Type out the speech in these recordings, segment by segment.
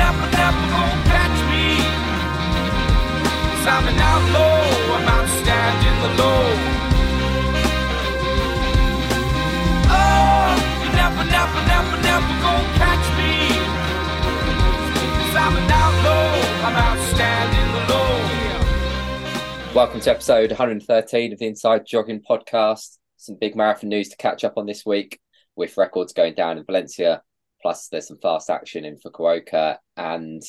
never gonna catch me. 'Cause I'm an outlaw, I'm out standing the law. Oh, you're never gonna catch me. 'Cause I'm an outlaw, I'm out standing the law. Welcome to episode 113 of the Inside Jogging Podcast. Some big marathon news to catch up on this week, with records going down in Valencia. Plus, there's some fast action in Fukuoka and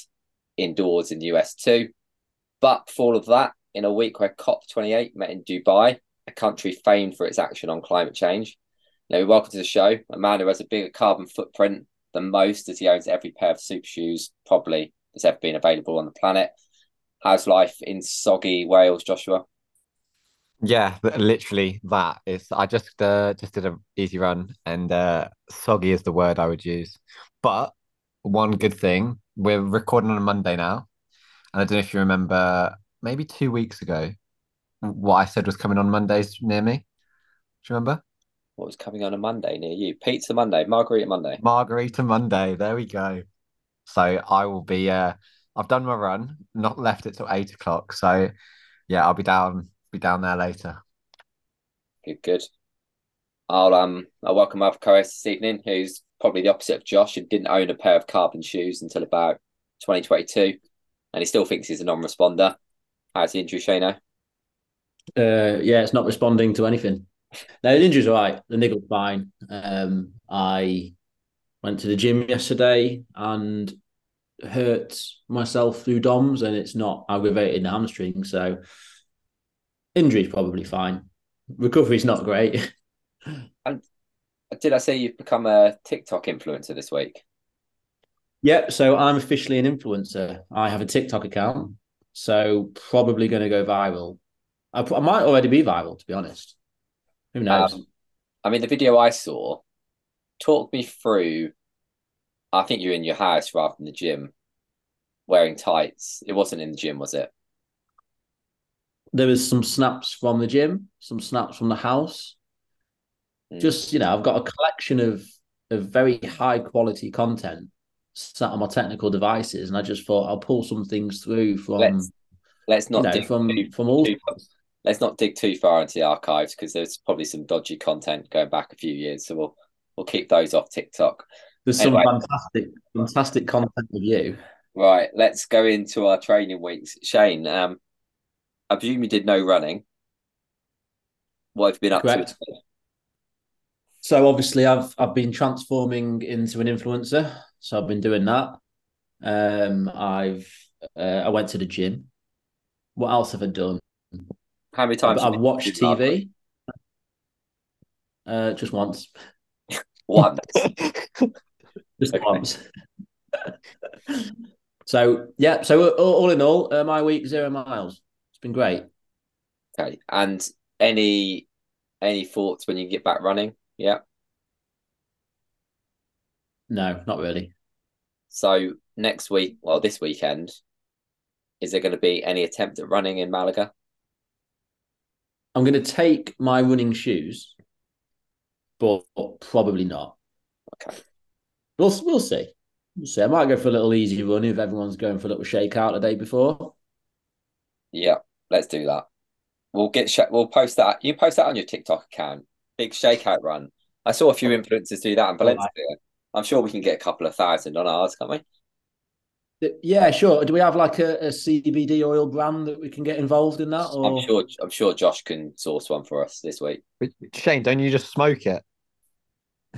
indoors in the US too. But for all of that, in a week where COP28 met in Dubai, a country famed for its action on climate change. Now, we welcome to the show a man who has a bigger carbon footprint than most, as he owns every pair of super shoes probably that's ever been available on the planet. How's life in soggy Wales, Joshua? Yeah, literally that is. I just did an easy run, and soggy is the word I would use. But one good thing, we're recording on a Monday now, and I don't know if you remember, maybe 2 weeks ago, what I said was coming on Mondays near me. Do you remember? What was coming on a Monday near you? Pizza Monday, Margarita Monday. Margarita Monday. There we go. So I will be. I've done my run. Not left it till 8 o'clock. So yeah, I'll be down there later. Good. I'll welcome my co-host this evening, who's probably the opposite of Josh and didn't own a pair of carbon shoes until about 2022, and he still thinks he's a non-responder. How's the injury, Shano? Yeah, it's not responding to anything. No, the injury's all right. The niggle's fine. I went to the gym yesterday and hurt myself through DOMS, and it's not aggravating the hamstring, so injury's probably fine. Recovery's not great. And did I say you've become a TikTok influencer this week? Yep, yeah, so I'm officially an influencer. I have a TikTok account, so probably going to go viral. I might already be viral, to be honest. Who knows? The video I saw, talk me through, I think you're in your house rather than the gym, wearing tights. It wasn't in the gym, was it? There was some snaps from the gym, some snaps from the house. Just, I've got a collection of very high quality content sat on my technical devices, and I just thought I'll pull some things through from. Let's not dig from all. Let's not dig too far into the archives, because there's probably some dodgy content going back a few years. So we'll keep those off TikTok. There's some fantastic content with you. Right, let's go into our training weeks, Shane. I presume you did no running. What have you been up to? So obviously I've been transforming into an influencer. So I've been doing that. I went to the gym. What else have I done? How many times? I've watched TV. Just once. Once. Just once. So yeah. So all in all, my week 0 miles. Been great. Okay, and any thoughts when you get back running? Yeah. No, not really. So this weekend, is there going to be any attempt at running in Malaga? I'm going to take my running shoes, but probably not. Okay. We'll see. We'll see. I might go for a little easy run if everyone's going for a little shakeout the day before. Yeah. Let's do that. We'll post that. You post that on your TikTok account. Big shakeout run. I saw a few influencers do that in Valencia. Right. I'm sure we can get a couple of thousand on ours, can't we? Yeah, sure. Do we have like a CBD oil brand that we can get involved in that? Or? I'm sure Josh can source one for us this week. But Shane, don't you just smoke it?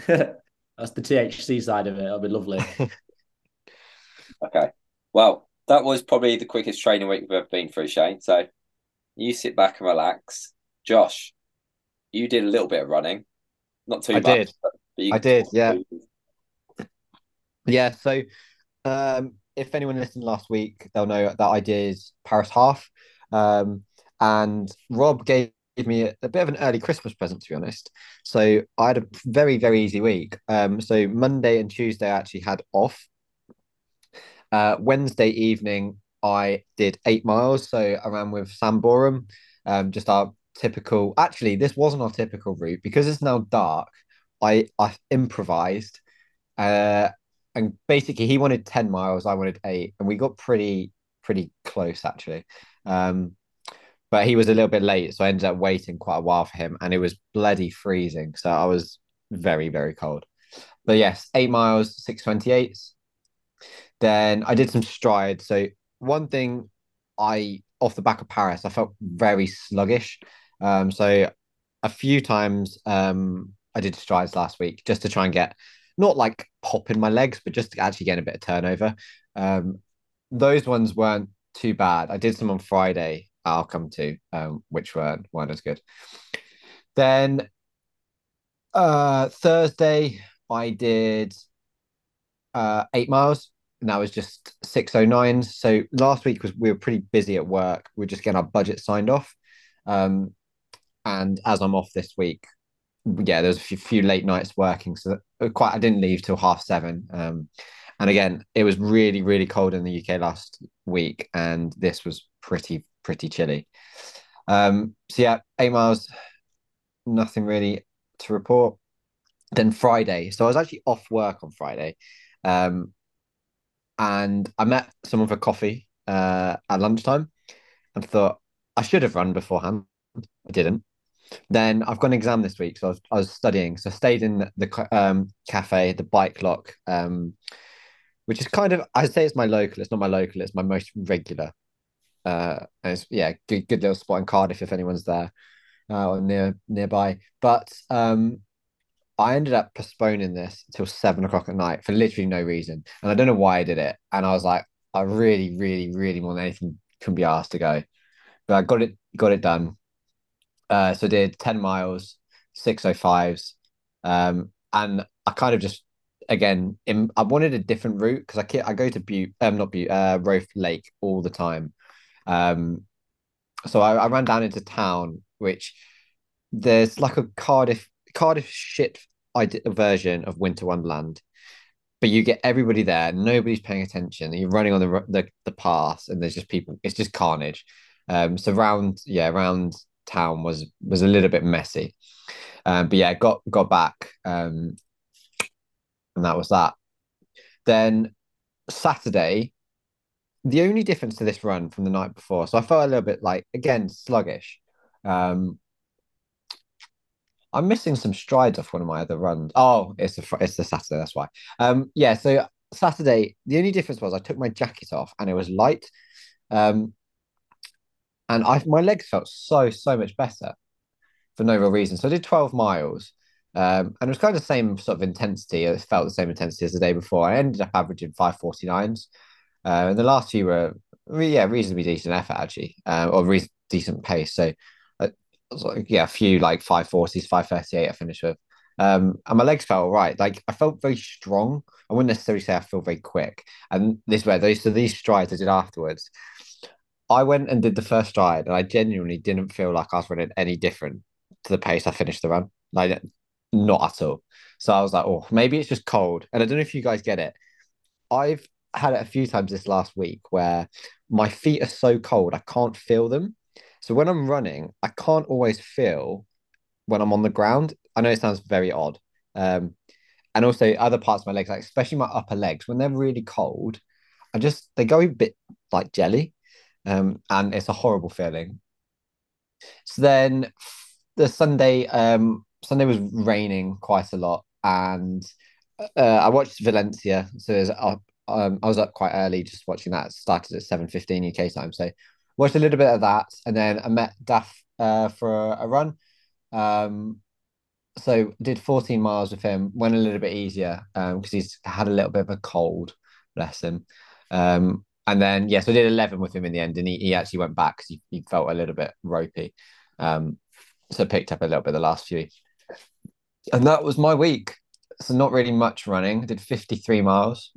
That's the THC side of it. That'll be lovely. Okay. Well, that was probably the quickest training week we've ever been through, Shane. So you sit back and relax. Josh, you did a little bit of running. Not too much. I did, yeah. Yeah, so if anyone listened last week, they'll know that I did Paris half. And Rob gave me a bit of an early Christmas present, to be honest. So I had a very, very easy week. So Monday and Tuesday I actually had off. Wednesday evening, I did 8 miles. So I ran with Sam Borum, just our typical. Actually, this wasn't our typical route because it's now dark. I improvised And basically he wanted 10 miles, I wanted 8, and we got pretty close actually. But he was a little bit late, so I ended up waiting quite a while for him, and it was bloody freezing. So I was very, very cold. But yes, 8 miles, 6:28. Then I did some strides. So one thing, off the back of Paris, I felt very sluggish. So a few times I did strides last week just to try and get, not like pop in my legs, but just actually getting a bit of turnover. Those ones weren't too bad. I did some on Friday, I'll come to, which weren't as good. Then Thursday, I did 8 miles, and that was just 6:09. So last week we were pretty busy at work. We were just getting our budget signed off. And as I'm off this week, yeah, there's a few late nights working. So I didn't leave till 7:30. And again, it was really, really cold in the UK last week, and this was pretty chilly. So yeah, 8 miles, nothing really to report. Then Friday, so I was actually off work on Friday, and I met someone for coffee at lunchtime, and thought I should have run beforehand. I didn't. Then I've got an exam this week, so I was studying. So I stayed in the cafe, the Bike Lock, which is kind of, I'd say it's my local. It's not my local. It's my most regular. And it's, yeah, good little spot in Cardiff if anyone's there or nearby. But I ended up postponing this till 7:00 at night for literally no reason. And I don't know why I did it. And I was like, I really, really, really more than anything can be asked to go. But I got it done. So I did 10 miles, 6:05s. And I kind of just, again, I wanted a different route because I go to Butte, not Butte, Rofe Lake all the time. So I ran down into town, which there's like a Cardiff shit version of Winter Wonderland. But you get everybody there. Nobody's paying attention. And you're running on the path, and there's just people. It's just carnage. So around town was a little bit messy, but yeah, got back, and that was that. Then Saturday, the only difference to this run from the night before, so I felt a little bit like, again, sluggish. I'm missing some strides off one of my other runs. Oh, it's the Saturday, that's why. Yeah, so Saturday, the only difference was I took my jacket off and it was light. And my legs felt so much better for no real reason. So I did 12 miles, and it was kind of the same sort of intensity. It felt the same intensity as the day before. I ended up averaging 5:49s. And the last few were, reasonably decent effort, actually, or decent pace. So, a few like 5:40s, 5:38 I finished with. And my legs felt all right. Like, I felt very strong. I wouldn't necessarily say I feel very quick. And this way, these strides I did afterwards, I went and did the first stride, and I genuinely didn't feel like I was running any different to the pace I finished the run. Like, not at all. So I was like, oh, maybe it's just cold. And I don't know if you guys get it. I've had it a few times this last week where my feet are so cold, I can't feel them. So when I'm running, I can't always feel when I'm on the ground. I know it sounds very odd. And also other parts of my legs, like especially my upper legs, when they're really cold, they go a bit like jelly. And it's a horrible feeling. So then the Sunday was raining quite a lot, and I watched Valencia. So I was up quite early just watching that. It started at 7:15 UK time, so watched a little bit of that, and then I met Duff for a run. So did 14 miles with him. Went a little bit easier because he's had a little bit of a cold, bless him. And then, yes, I did 11 with him in the end, and he actually went back because he felt a little bit ropey. So picked up a little bit the last few. And that was my week. So not really much running. I did 53 miles.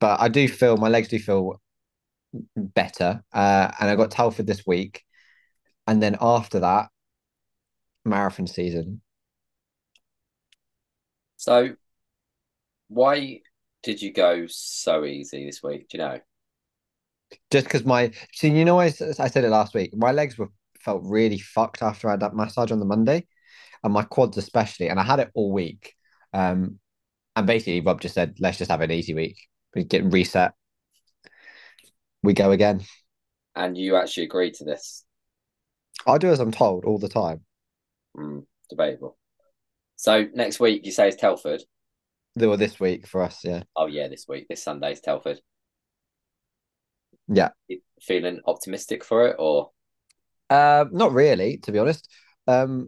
But I do feel, my legs do feel better. And I got Telford this week. And then after that, marathon season. So why did you go so easy this week? Do you know? Just because I said it last week. My legs felt really fucked after I had that massage on the Monday, and my quads especially. And I had it all week. And basically, Rob just said, let's just have an easy week. We get reset. We go again. And you actually agree to this? I do as I'm told all the time. Debatable. So next week, you say, is Telford? Well, this week for us, yeah. Oh, yeah, this week. This Sunday is Telford. Yeah. You feeling optimistic for it, or? Not really, to be honest. I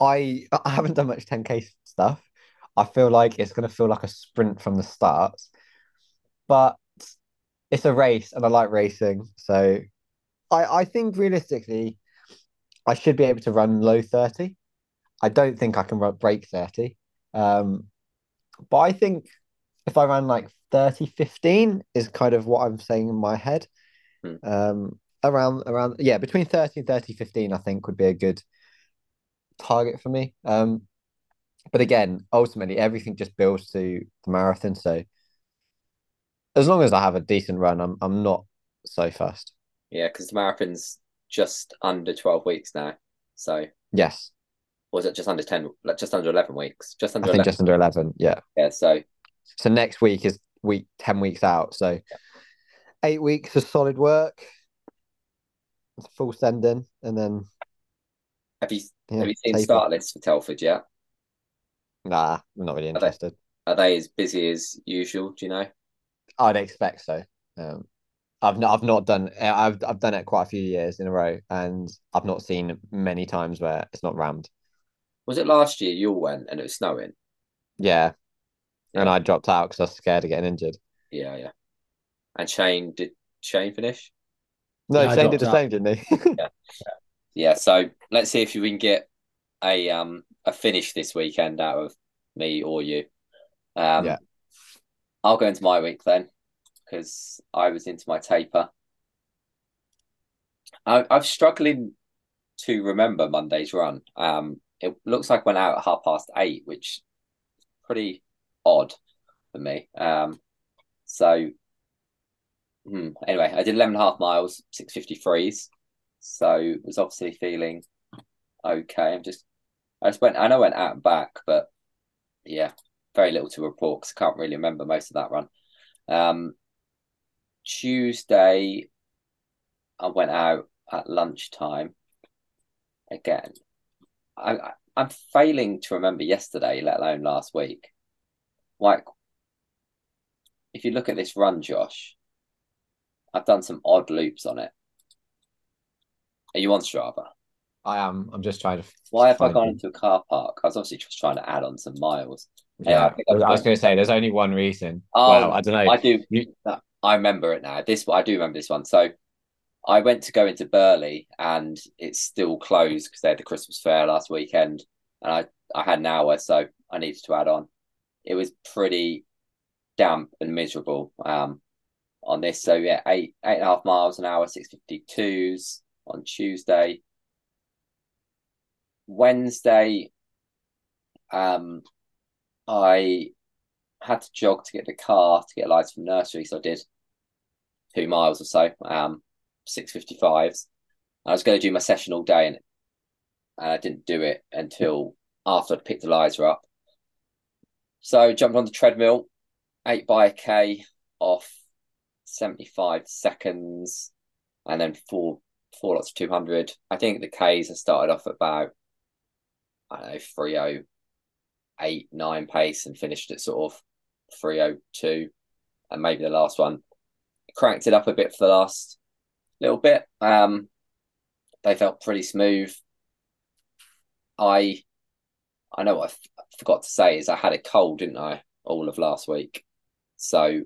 haven't done much 10K stuff. I feel like it's going to feel like a sprint from the start. But it's a race, and I like racing. So I think realistically, I should be able to run low 30. I don't think I can break 30. But I think if I ran like 30-15 is kind of what I'm saying in my head. Around, between 30 and 30-15, I think would be a good target for me. But again, ultimately, everything just builds to the marathon. So as long as I have a decent run, I'm not so fussed. Yeah, because the marathon's just under 12 weeks now. So yes. Or is it just under 10, like just under 11 weeks? Just under, I think, 11. Just under 11, yeah. Yeah, so next week is 10 weeks out. So 8 weeks of solid work, full send in, and then... Have you seen start lists for Telford yet? Nah, I'm not really interested. Are they as busy as usual, do you know? I'd expect so. I've done it quite a few years in a row, and I've not seen many times where it's not rammed. Was it last year you all went and it was snowing? Yeah. And I dropped out because I was scared of getting injured. Yeah, yeah. And did Shane finish? No, yeah, Shane did the same, didn't he? Yeah, so let's see if we can get a finish this weekend out of me or you. I'll go into my week then, because I was into my taper. I'm struggling to remember Monday's run. It looks like I went out at 8:30, which is pretty odd for me. Anyway, I did 11.5 miles, 6:53s. So was obviously feeling okay. I went out and back, but yeah, very little to report because I can't really remember most of that run. Tuesday, I went out at lunchtime again. I'm failing to remember yesterday, let alone last week. Like, if you look at this run, Josh, I've done some odd loops on it. Are you on Strava? I am. I'm just trying to... Why have I gone into a car park? I was obviously just trying to add on some miles. Yeah, I was going to say, there's only one reason. Oh, well, I don't know. I do. I remember it now. I do remember this one. So I went to go into Burley and it's still closed because they had the Christmas fair last weekend. And I had an hour, so I needed to add on. It was pretty damp and miserable on this. So yeah, 8.5 miles an hour, 6:52s on Tuesday. Wednesday, I had to jog to get the car to get lights from nursery, so I did 2 miles or so, 6:55s. I was going to do my session all day, and I didn't do it until after I'd picked Eliza up. So jumped on the treadmill, 8 by 1K off 75 seconds, and then four lots of 200. I think the Ks I started off at about, I don't know, 3:08, 9 pace and finished at sort of 3:02, and maybe the last one cranked it up a bit for the last little bit. They felt pretty smooth. I know what I forgot to say is I had a cold, didn't I, all of last week, so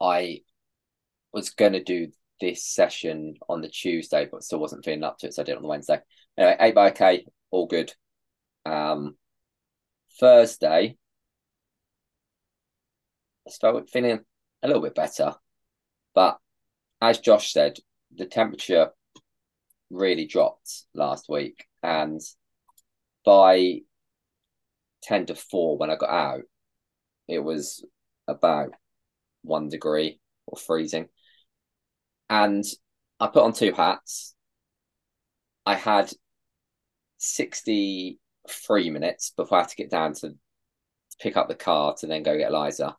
I was going to do this session on the Tuesday, but still wasn't feeling up to it, so I did it on the Wednesday. Anyway, 8 by 1K, all good. Thursday, I started feeling a little bit better, but as Josh said, the temperature really dropped last week, and by 3:50 when I got out, it was about 1 degree or freezing. And I put on 2 hats. I had 63 minutes before I had to get down to pick up the car to then go get Eliza.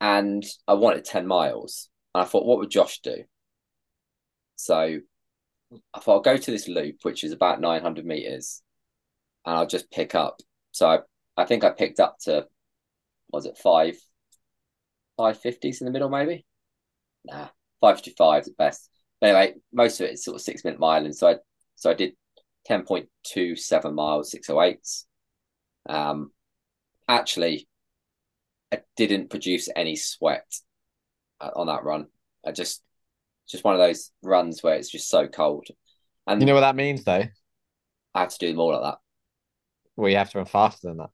And I wanted 10 miles. And I thought, what would Josh do? So I thought, I'll go to this loop, which is about 900 metres, and I'll just pick up. So I think I picked up to, was it 550s in the middle, maybe? Nah, 555 at best. But anyway, most of it is sort of 6 minute mile. And so I did 10.27 miles, 608s. Actually, I didn't produce any sweat on that run. I just one of those runs where it's just so cold. And you know what that means, though? I have to do them all like that. Well, you have to run faster than that.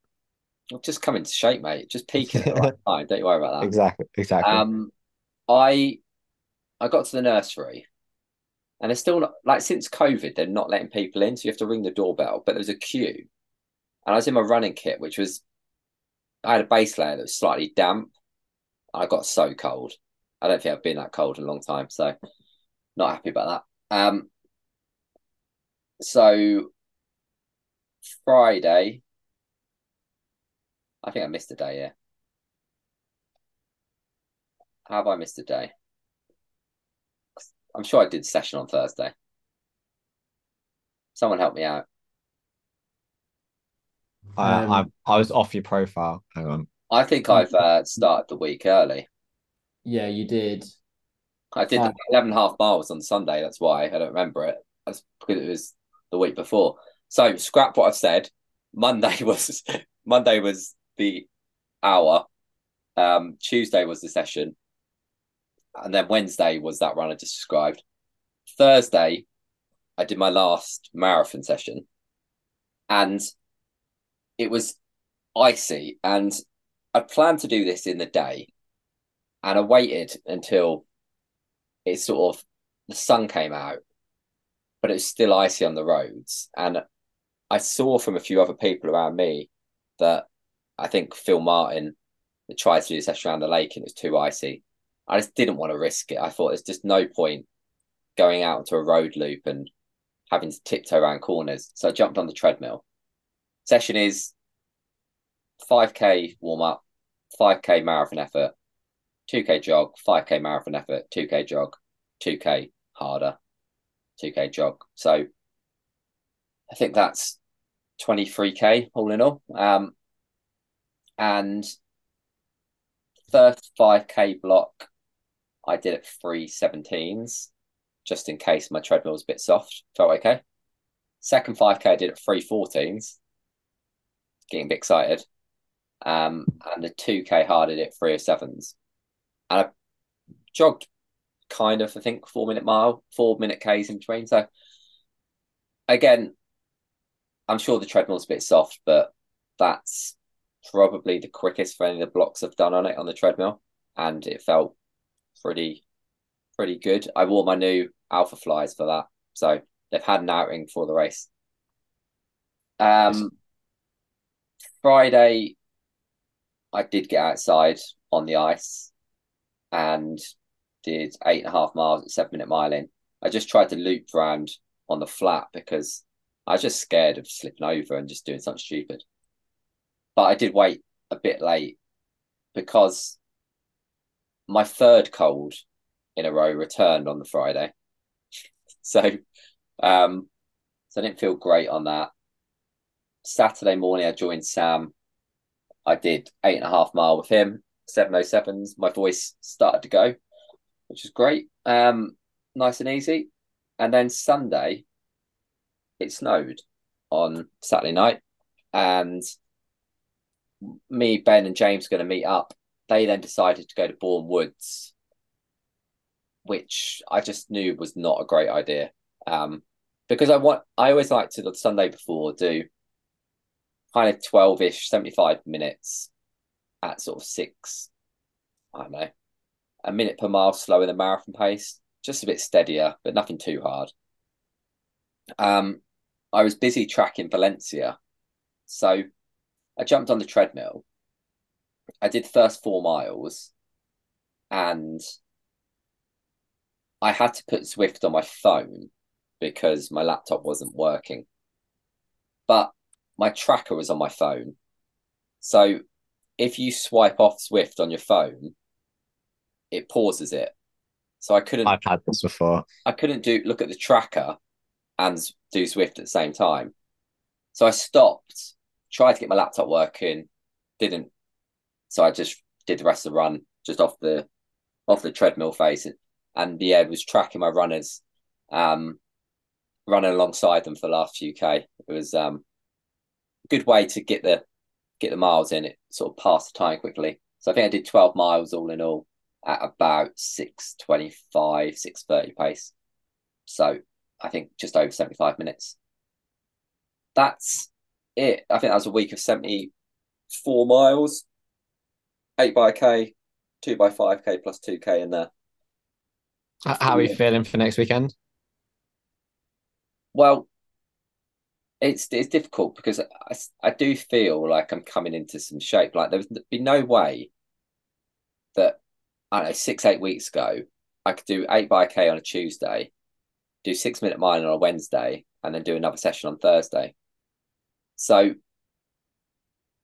Well, just come into shape, mate. Just peaking at the right time. Don't you worry about that. Exactly. I got to the nursery, and they're still not, like, since COVID, they're not letting people in, so you have to ring the doorbell. But there was a queue, and I was in my running kit, which was, I had a base layer that was slightly damp. I got so cold. I don't think I've been that cold in a long time, so not happy about that. So Friday, I think I missed a day, yeah. How have I missed a day? I'm sure I did session on Thursday. Someone help me out. I was off your profile. Hang on. I think I've started the week early. Yeah, you did. I did 11.5 miles on Sunday. That's why I don't remember it. That's because it was the week before. So scrap what I've said. Monday was the hour. Tuesday was the session, and then Wednesday was that run I just described. Thursday, I did my last marathon session, and it was icy. And I planned to do this in the day. And I waited until it sort of, the sun came out, but it was still icy on the roads. And I saw from a few other people around me that I think Phil Martin tried to do a session around the lake and it was too icy. I just didn't want to risk it. I thought there's just no point going out into a road loop and having to tiptoe around corners. So I jumped on the treadmill. Session is 5K warm up, 5K marathon effort, 2K jog, 5K marathon effort, 2K jog, 2K harder, 2K jog. So I think that's 23K all in all. And first 5K block, I did at 3:17s, just in case my treadmill was a bit soft. Felt okay. Second 5K, I did at 3:14s. Getting a bit excited. And the 2K hard, I did at 3:07s. And I jogged kind of, I think, 4 minute Ks in between. So again, I'm sure the treadmill's a bit soft, but that's probably the quickest for any of the blocks I've done on it on the treadmill. And it felt pretty good. I wore my new Alpha Flies for that. So they've had an outing for the race. Friday, I did get outside on the ice and did 8.5 miles at 7 minute mile in. I just tried to loop round on the flat because I was just scared of slipping over and just doing something stupid. But I did wait a bit late because my third cold in a row returned on the Friday. So I didn't feel great on that. Saturday morning, I joined Sam. I did 8.5 mile with him. 7:07s, my voice started to go, which is great. Nice and easy. And then Sunday, it snowed on Saturday night, and me, Ben and James are going to meet up. They then decided to go to Bourne Woods, which I just knew was not a great idea. Because I always like to, the Sunday before, do kind of 12-ish, 75 minutes at sort of 6, I don't know, a minute per mile slower than marathon pace, just a bit steadier, but nothing too hard. I was busy tracking Valencia, so I jumped on the treadmill. I did the first 4 miles, and I had to put Zwift on my phone because my laptop wasn't working. But my tracker was on my phone, So if you swipe off Swift on your phone, it pauses it. So I couldn't... I've had this before. I couldn't look at the tracker and do Swift at the same time. So I stopped, tried to get my laptop working, didn't. So I just did the rest of the run just off the treadmill face, and the air was tracking my runners, running alongside them for the last few K. It was a good way to get the miles in. It sort of passed the time quickly. So I think I did 12 miles all in all at about 6:25, 6:30 pace. So I think just over 75 minutes. That's it. I think that was a week of 74 miles, 8 by K, 2 by 5K plus 2K in there. How are you feeling for next weekend? Well, it's difficult because I do feel like I'm coming into some shape. Like there'd be no way that, I don't know, 6-8 weeks ago, I could do 8 by K on a Tuesday, do 6 minute mile on a Wednesday, and then do another session on Thursday. So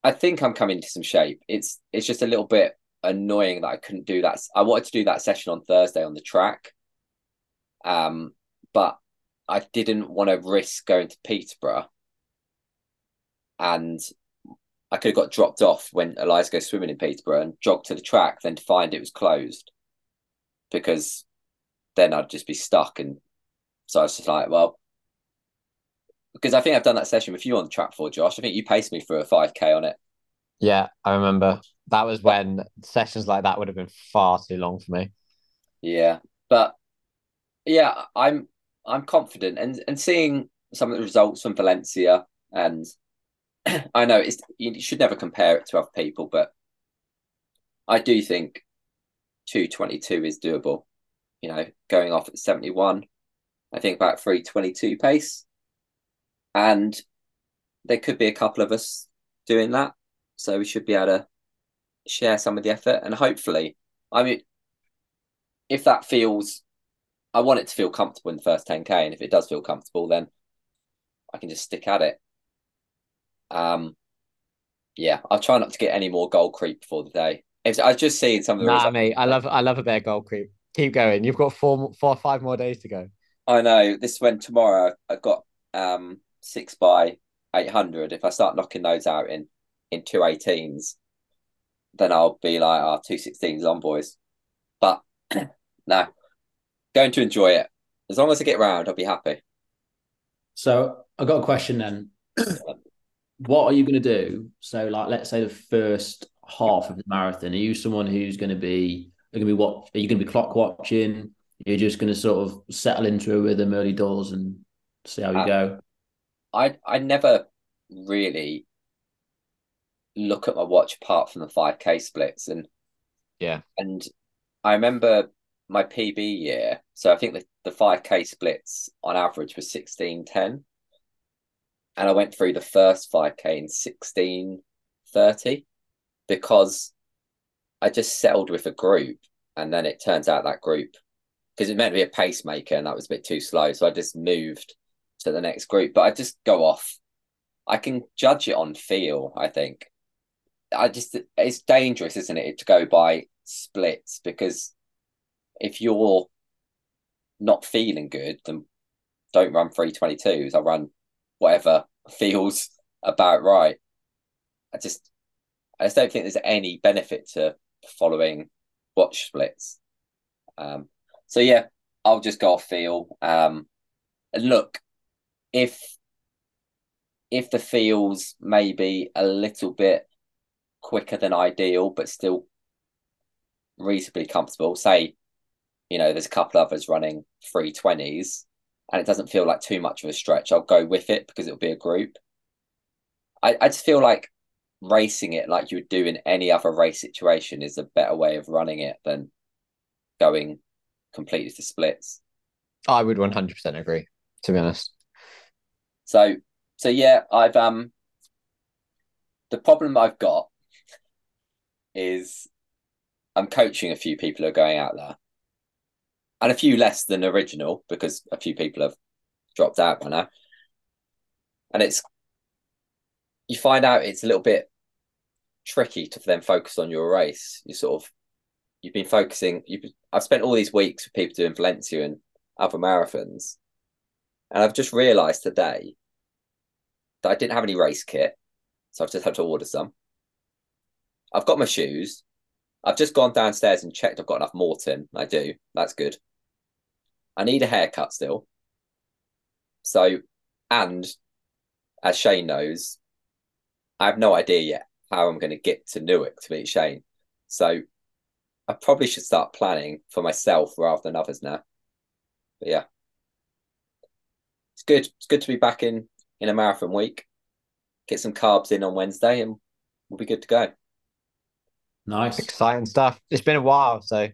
I think I'm coming into some shape. It's just a little bit annoying that I couldn't do that. I wanted to do that session on Thursday on the track, but I didn't want to risk going to Peterborough, and I could have got dropped off when Eliza goes swimming in Peterborough and jogged to the track, then to find it was closed, because then I'd just be stuck. And so I was just like, well, because I think I've done that session with you on the track for, Josh. I think you paced me through a 5K on it. Yeah, I remember. That was when sessions like that would have been far too long for me. Yeah, but yeah, I'm confident, and seeing some of the results from Valencia, and I know you should never compare it to other people, but I do think 2:22 is doable. You know, going off at 71, I think about 3:22 pace, and there could be a couple of us doing that, so we should be able to share some of the effort, and hopefully, I mean, if that feels... I want it to feel comfortable in the first 10K, and if it does feel comfortable, then I can just stick at it. Yeah, I'll try not to get any more goal creep before the day. I've just seen some of the... Nah, mate, I love a bit of goal creep. Keep going. You've got four or five more days to go. I know. This went tomorrow. I've got 6 by 800. If I start knocking those out in 2:18s, then I'll be like, 2:16s on, boys. But no. Going to enjoy it. As long as I get round, I'll be happy. So I've got a question then. What are you going to do? So, like, let's say the first half of the marathon, are you someone who's going to be are you going to be clock watching? You're just going to sort of settle into a rhythm early doors and see how you go? I never really look at my watch apart from the 5K splits, and I remember my PB year, so I think the 5K splits on average was 16:10, and I went through the first 5K in 16:30 because I just settled with a group, and then it turns out that group, because it meant to be a pacemaker and that was a bit too slow, so I just moved to the next group. But I just go off. I can judge it on feel, I think. It's dangerous, isn't it, to go by splits, because if you're not feeling good, then don't run 3:22s. I run whatever feels about right. I just don't think there's any benefit to following watch splits. So yeah, I'll just go off feel. And look, if the feels maybe a little bit quicker than ideal, but still reasonably comfortable, say, you know, there's a couple others running 3:20s and it doesn't feel like too much of a stretch, I'll go with it because it'll be a group. I just feel like racing it like you would do in any other race situation is a better way of running it than going completely to splits. I would 100% agree, to be honest. So yeah, I've the problem I've got is I'm coaching a few people who are going out there. And a few less than original, because a few people have dropped out by now. And you find out it's a little bit tricky to then focus on your race. I've spent all these weeks with people doing Valencia and other marathons, and I've just realised today that I didn't have any race kit, so I've just had to order some. I've got my shoes. I've just gone downstairs and checked I've got enough Morton. I do. That's good. I need a haircut still. So, and as Shane knows, I have no idea yet how I'm going to get to Newark to meet Shane. So I probably should start planning for myself rather than others now. But yeah, it's good. It's good to be back in a marathon week. Get some carbs in on Wednesday and we'll be good to go. Nice. Exciting stuff. It's been a while, so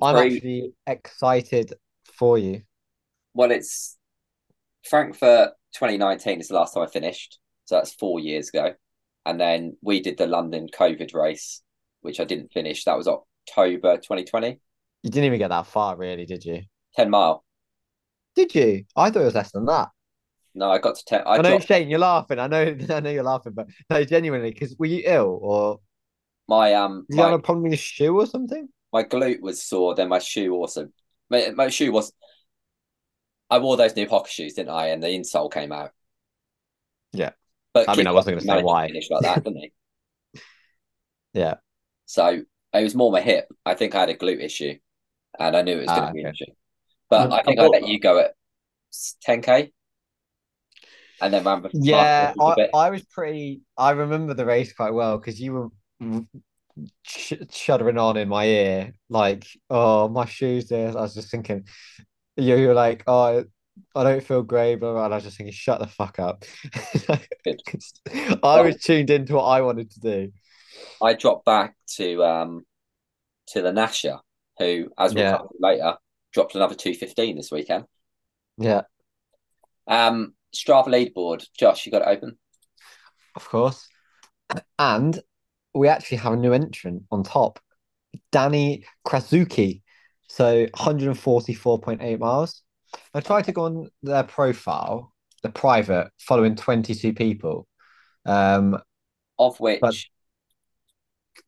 I'm actually excited for you. Well, it's Frankfurt 2019 is the last time I finished. So that's 4 years ago. And then we did the London COVID race, which I didn't finish. That was October 2020. You didn't even get that far, really, did you? 10 mile. Did you? I thought it was less than that. No, I got to 10. I know, Shane, you're laughing. I know you're laughing, but no, genuinely, because were you ill or... You had a problem with your shoe or something? My glute was sore, then my shoe also. My shoe was... I wore those new hockey shoes, didn't I? And the insole came out. Yeah. But I mean, I wasn't going to say why. Finished like that, didn't he? Yeah. So it was more my hip. I think I had a glute issue, and I knew it was going to be an issue. But I think I let you go at 10K. And then ran before. Yeah, I was pretty... I remember the race quite well, because you were... shuddering on in my ear, like, oh, my shoes there. I was just thinking, you were like, oh, I don't feel great, blah, blah. And I was just thinking, shut the fuck up. I was tuned into what I wanted to do. I dropped back to the Nasher, who, as we'll talk later, dropped another 2:15 this weekend. Yeah. Strava leaderboard, Josh, you got it open? Of course. And we actually have a new entrant on top, Danny Krasuki. So 144.8 miles. I tried to go on their profile, the private, following 22 people. Of which...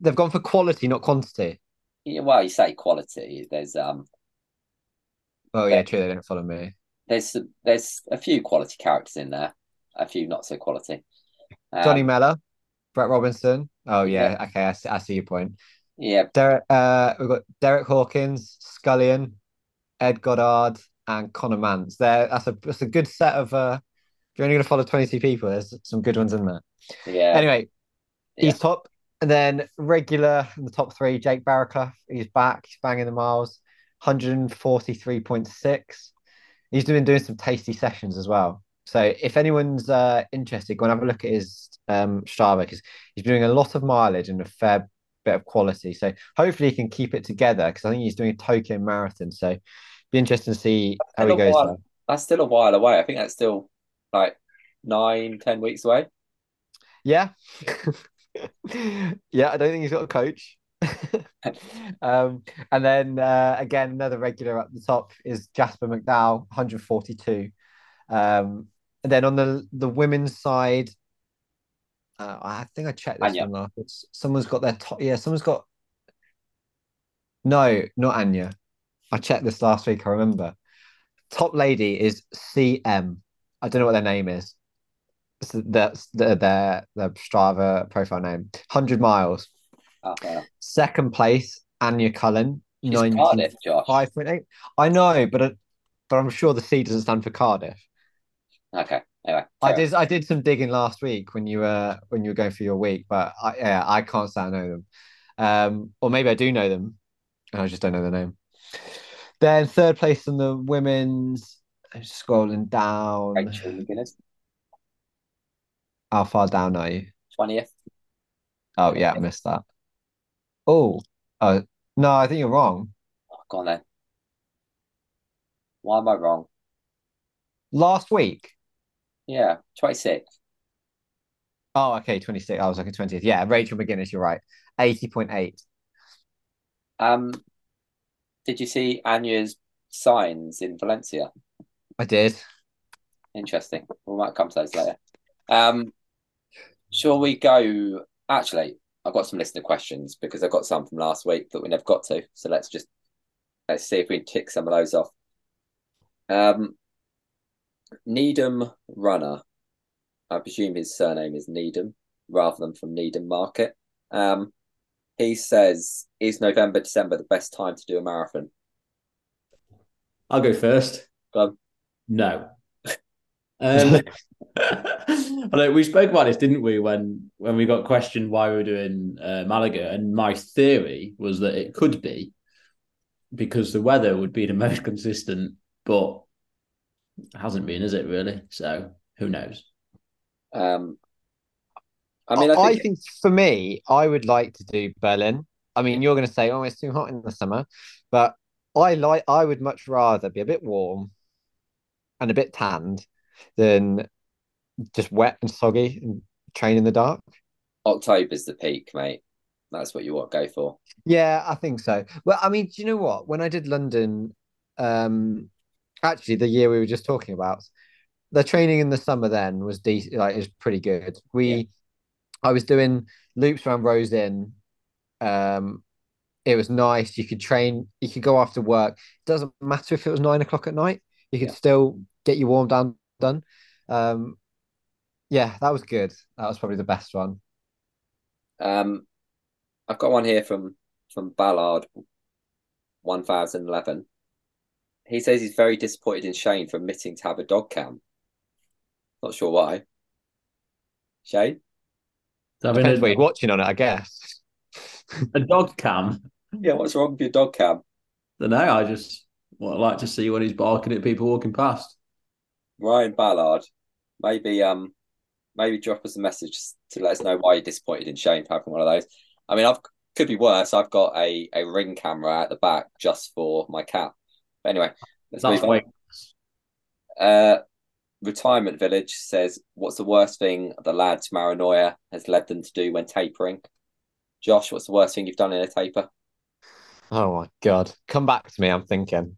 They've gone for quality, not quantity. Yeah, well, you say quality. There's... Oh, yeah, true. They didn't follow me. There's a few quality characters in there. A few not so quality. Johnny Mellor, Brett Robinson. Oh, yeah. Okay, I see your point. Yeah. We've got Derek Hawkins, Scullion, Ed Goddard, and Connor Mance. That's a good set of... if you're only going to follow 22 people, there's some good ones in there. Yeah. Anyway, he's top. And then regular in the top three, Jake Barraclough. He's back. He's banging the miles. 143.6. He's been doing some tasty sessions as well. So if anyone's interested, go and have a look at his Strava, because he's doing a lot of mileage and a fair bit of quality. So hopefully he can keep it together, because I think he's doing a Tokyo Marathon. So be interesting to see how he goes. That's still a while away. I think that's still like 9-10 weeks away. Yeah. Yeah, I don't think he's got a coach. And then again, another regular at the top is Jasper McDowell, 142. And then on the women's side, I think I checked this one last. Someone's got their top. Yeah, someone's got. No, not Anya. I checked this last week. I remember. Top lady is CM. I don't know what their name is. So that's their Strava profile name. 100 miles. Okay. Second place, Anya Cullen. 95.8. I know, but I'm sure the C doesn't stand for Cardiff. Okay. Anyway, I did some digging last week when you were going for your week, but I can't say I know them, or maybe I do know them, and I just don't know the name. Then third place in the women's. I'm scrolling down. Rachel McGuinness. How far down are you? 20th. Oh yeah, I missed that. Oh no, I think you're wrong. Oh, go on then. Why am I wrong? Last week. Yeah, 26th. Oh, okay, 26th. I was like a 20th. Yeah, Rachel McGuinness, you're right. 80.8. Did you see Anya's signs in Valencia? I did. Interesting. We might come to those later. Shall we go? Actually, I've got some listener questions because I've got some from last week that we never got to. So let's see if we can tick some of those off. Needham Runner. I presume his surname is Needham rather than from Needham Market. He says, is November, December the best time to do a marathon? I'll go first. No. We spoke about this, didn't we, when we got questioned why we were doing Malaga, and my theory was that it could be because the weather would be the most consistent, but it hasn't been, is it really? So who knows? I think for me, I would like to do Berlin. I mean, you're going to say, oh, it's too hot in the summer, but I would much rather be a bit warm and a bit tanned than just wet and soggy and train in the dark. October's the peak, mate. That's what you want to go for. Yeah, I think so. Well, I mean, do you know what? When I did London, actually the year we were just talking about, the training in the summer then was decent. Like, it was pretty good. I was doing loops around Rose Inn. It was nice. You could train. You could go after work. It doesn't matter if it was 9 o'clock at night. You could still get your warm down done. Yeah, that was good. That was probably the best one. I've got one here from Ballard 1011. He says he's very disappointed in Shane for admitting to have a dog cam. Not sure why. Shane? Depends what you're watching on it, I guess. A dog cam? Yeah, what's wrong with your dog cam? I don't know, I just like to see when he's barking at people walking past. Ryan Ballard, maybe drop us a message to let us know why you're disappointed in Shane for having one of those. I mean, could be worse. I've got a ring camera at the back just for my cat. But anyway, let's move on. Retirement Village says, what's the worst thing the lads Maranoia has led them to do when tapering? Josh, what's the worst thing you've done in a taper? Oh, my God. Come back to me, I'm thinking.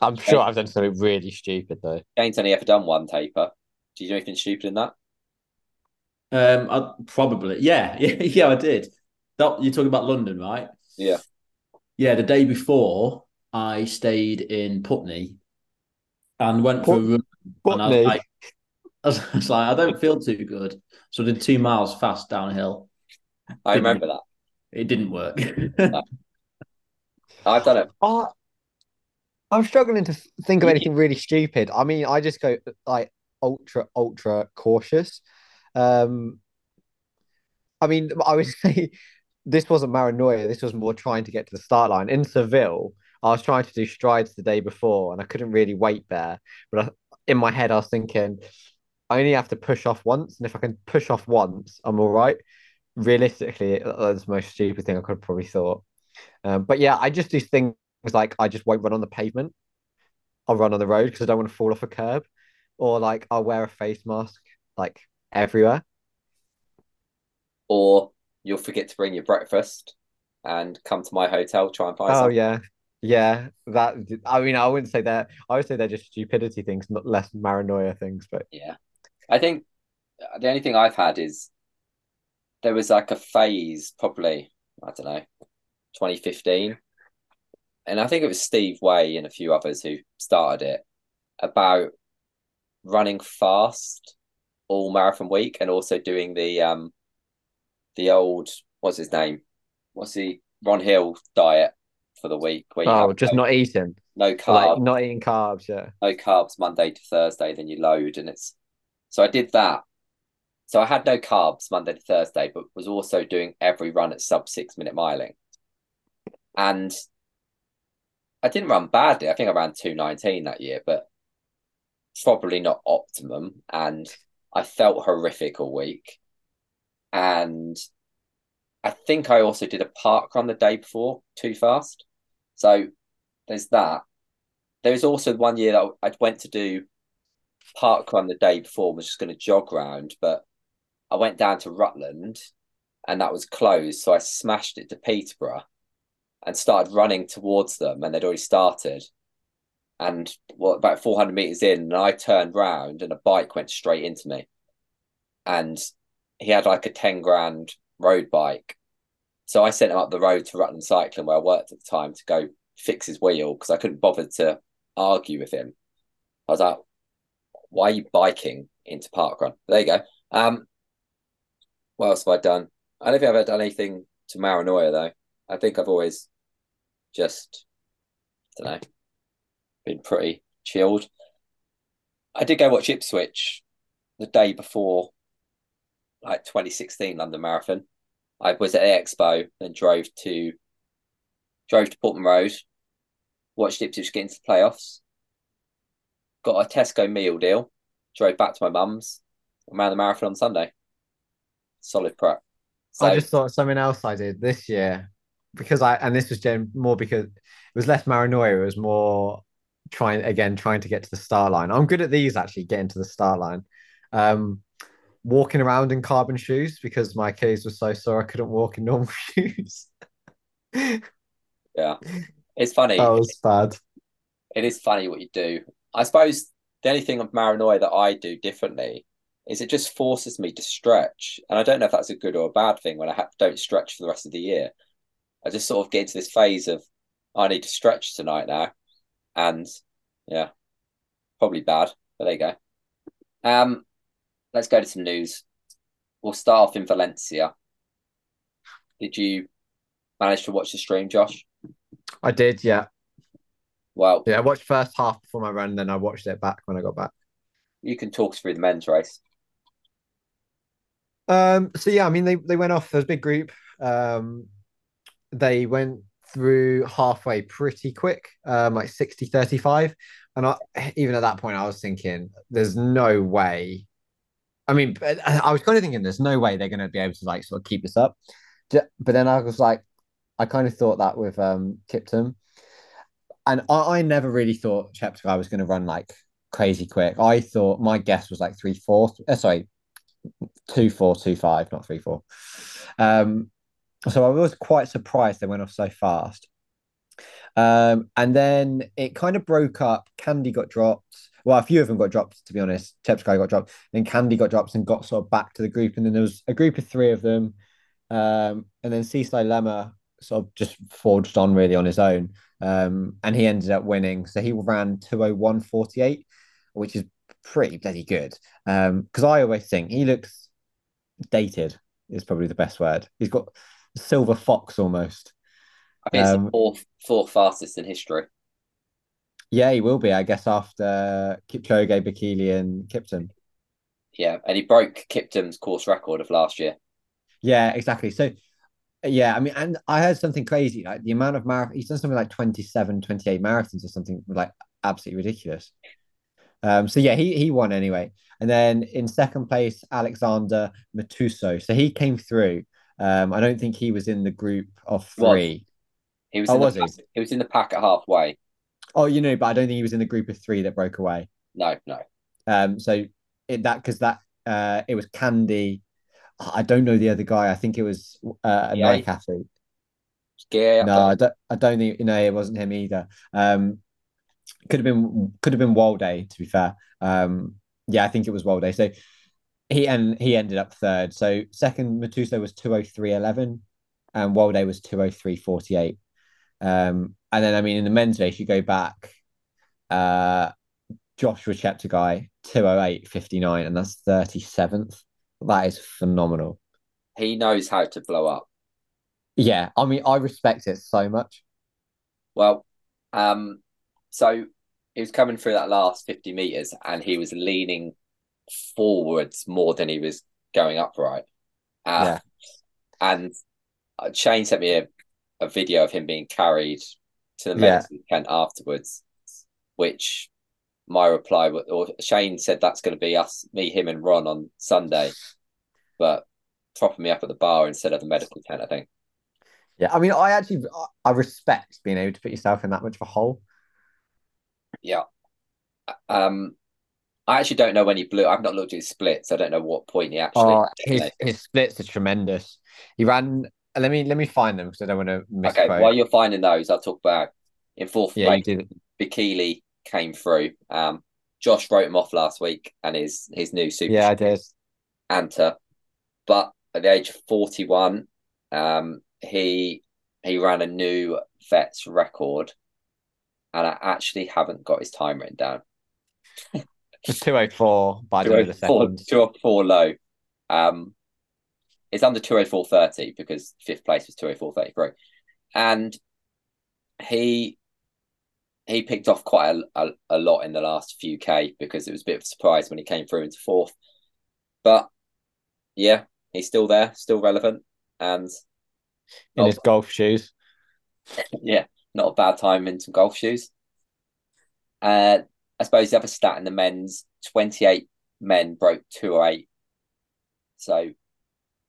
I'm sure I've done something really stupid, though. Shane's only ever done one taper. Did you do anything stupid in that? Yeah, I did. You're talking about London, right? Yeah. Yeah, the day before, I stayed in Putney and went for a run. And I was like, I don't feel too good. So I did 2 miles fast downhill. I remember that. It didn't work. No. I've done it. I'm struggling to think of anything really stupid. I mean, I just go like ultra cautious. I mean, I would say this wasn't Maranoia. This was more trying to get to the start line. In Seville, I was trying to do strides the day before and I couldn't really wait there. But in my head, I was thinking, I only have to push off once. And if I can push off once, I'm all right. Realistically, that's the most stupid thing I could have probably thought. But yeah, I just do things like I just won't run on the pavement. I'll run on the road because I don't want to fall off a curb. Or like I'll wear a face mask like everywhere. Or you'll forget to bring your breakfast and come to my hotel, try and find something. Yeah. That, I mean, I wouldn't say that. I would say they're just stupidity things, not less Maranoia things. But yeah, I think the only thing I've had is there was like a phase probably, I don't know, 2015. And I think it was Steve Way and a few others who started it about running fast all marathon week and also doing the old, what's his name? What's the Ron Hill diet for the week? Where you not eating. No carbs. Like not eating carbs, yeah. No carbs Monday to Thursday, then you load. And it's, so I did that. So I had no carbs Monday to Thursday, but was also doing every run at sub 6 minute miling. And I didn't run badly. I think I ran 2:19 that year, but probably not optimum. And I felt horrific all week. And I think I also did a park run the day before too fast. So there's that. There was also one year that I went to do park run the day before, was just going to jog round, but I went down to Rutland and that was closed. So I smashed it to Peterborough and started running towards them, and they'd already started. And about 400 metres in, and I turned round, and a bike went straight into me. And he had like a 10 grand road bike, So I sent him up the road to Rutland Cycling, where I worked at the time, to go fix his wheel because I couldn't bother to argue with him. I was like, why are you biking into parkrun? There you go. What else have I done? I don't think I've ever done anything to Maranoia, though. I think I've always just, I don't know, been pretty chilled. I did go watch Ipswich the day before, like 2016 London Marathon. I was at the Expo and drove to Portman Road, watched Ipswich get into the playoffs, got a Tesco meal deal, drove back to my mum's, and ran the marathon on Sunday. Solid prep. So, I just thought something else I did this year, because this was more because it was less Maranoia, it was more trying to get to the start line. I'm good at these, actually, getting to the start line. Walking around in carbon shoes because my Achilles was so sore I couldn't walk in normal shoes. Yeah, it's funny. That was bad. It is funny what you do. I suppose the only thing of Maranoia that I do differently is it just forces me to stretch. And I don't know if that's a good or a bad thing when I don't stretch for the rest of the year. I just sort of get into this phase of, I need to stretch tonight now. And yeah, probably bad, but there you go. Let's go to some news. We'll start off in Valencia. Did you manage to watch the stream, Josh? I did, yeah. Well, yeah, I watched first half before my run, then I watched it back when I got back. You can talk through the men's race. So yeah, I mean, they went off. There's a big group. They went through halfway pretty quick, like 60-35. And even at that point, I was thinking, there's no way. I mean, I was kind of thinking there's no way they're going to be able to like sort of keep this up. But then I was like, I kind of thought that with Kiptum. And I never really thought Cheptegei was going to run like crazy quick. I thought my guess was like 2:4, 2:5, not 3:4. So I was quite surprised they went off so fast. And then it kind of broke up. Candy got dropped. Well, a few of them got dropped, to be honest. Cheptegei got dropped. Then Candy got dropped and got sort of back to the group. And then there was a group of three of them. And then Cissé Lema sort of just forged on really on his own. And he ended up winning. So he ran 2:01:48, which is pretty bloody good. Because I always think he looks dated is probably the best word. He's got silver fox almost. I think it's the fourth fastest in history. Yeah, he will be, I guess, after Kipchoge, Bekele and Kiptum. Yeah, and he broke Kiptum's course record of last year. Yeah, exactly. So, yeah, I mean, and I heard something crazy, like the amount of marathons, he's done something like 27, 28 marathons or something, like absolutely ridiculous. So, yeah, he won anyway. And then in second place, Alexander Matuso. So he came through. I don't think he was in the group of three. He was in the pack at halfway. Oh, you know, but I don't think he was in the group of three that broke away. No. So it was Candy. I don't know the other guy. I think it was a Nike athlete. Yeah. No, I don't think. No, it wasn't him either. Could have been Walday, to be fair. Yeah, I think it was Walday. So he ended up third. So second, Matuso was 2:03:11, and Walday was 2:03:48. And then, I mean, in the men's race, you go back, Joshua Cheptegei, 2:08:59, and that's 37th. That is phenomenal. He knows how to blow up. Yeah, I mean, I respect it so much. Well, so he was coming through that last 50 metres, and he was leaning forwards more than he was going upright. And Shane sent me a video of him being carried to the men's weekend afterwards, which my reply was, or Shane said, that's going to be us, me, him and Ron on Sunday, but propping me up at the bar instead of the medical tent, I think. Yeah, I mean, I respect being able to put yourself in that much of a hole. Yeah. I actually don't know when he blew. I've not looked at his splits. I don't know what point he actually... Oh, his splits are tremendous. He ran... Let me find them because I don't want to miss. Okay, while you're finding those, I'll talk about in fourth place. Bekele came through. Josh wrote him off last week and his new super. Yeah, I did. Anta, but at the age of 41, he ran a new vet's record, and I actually haven't got his time written down. It was 2:04 by the way, the second. 2:04 low. It's under 2:04.30 because fifth place was 2:04.33, and he picked off quite a lot in the last few K because it was a bit of a surprise when he came through into fourth. But yeah, he's still there, still relevant, and in his golf shoes. Yeah, not a bad time in some golf shoes. I suppose the other stat in the men's, 28 men broke 2:08. So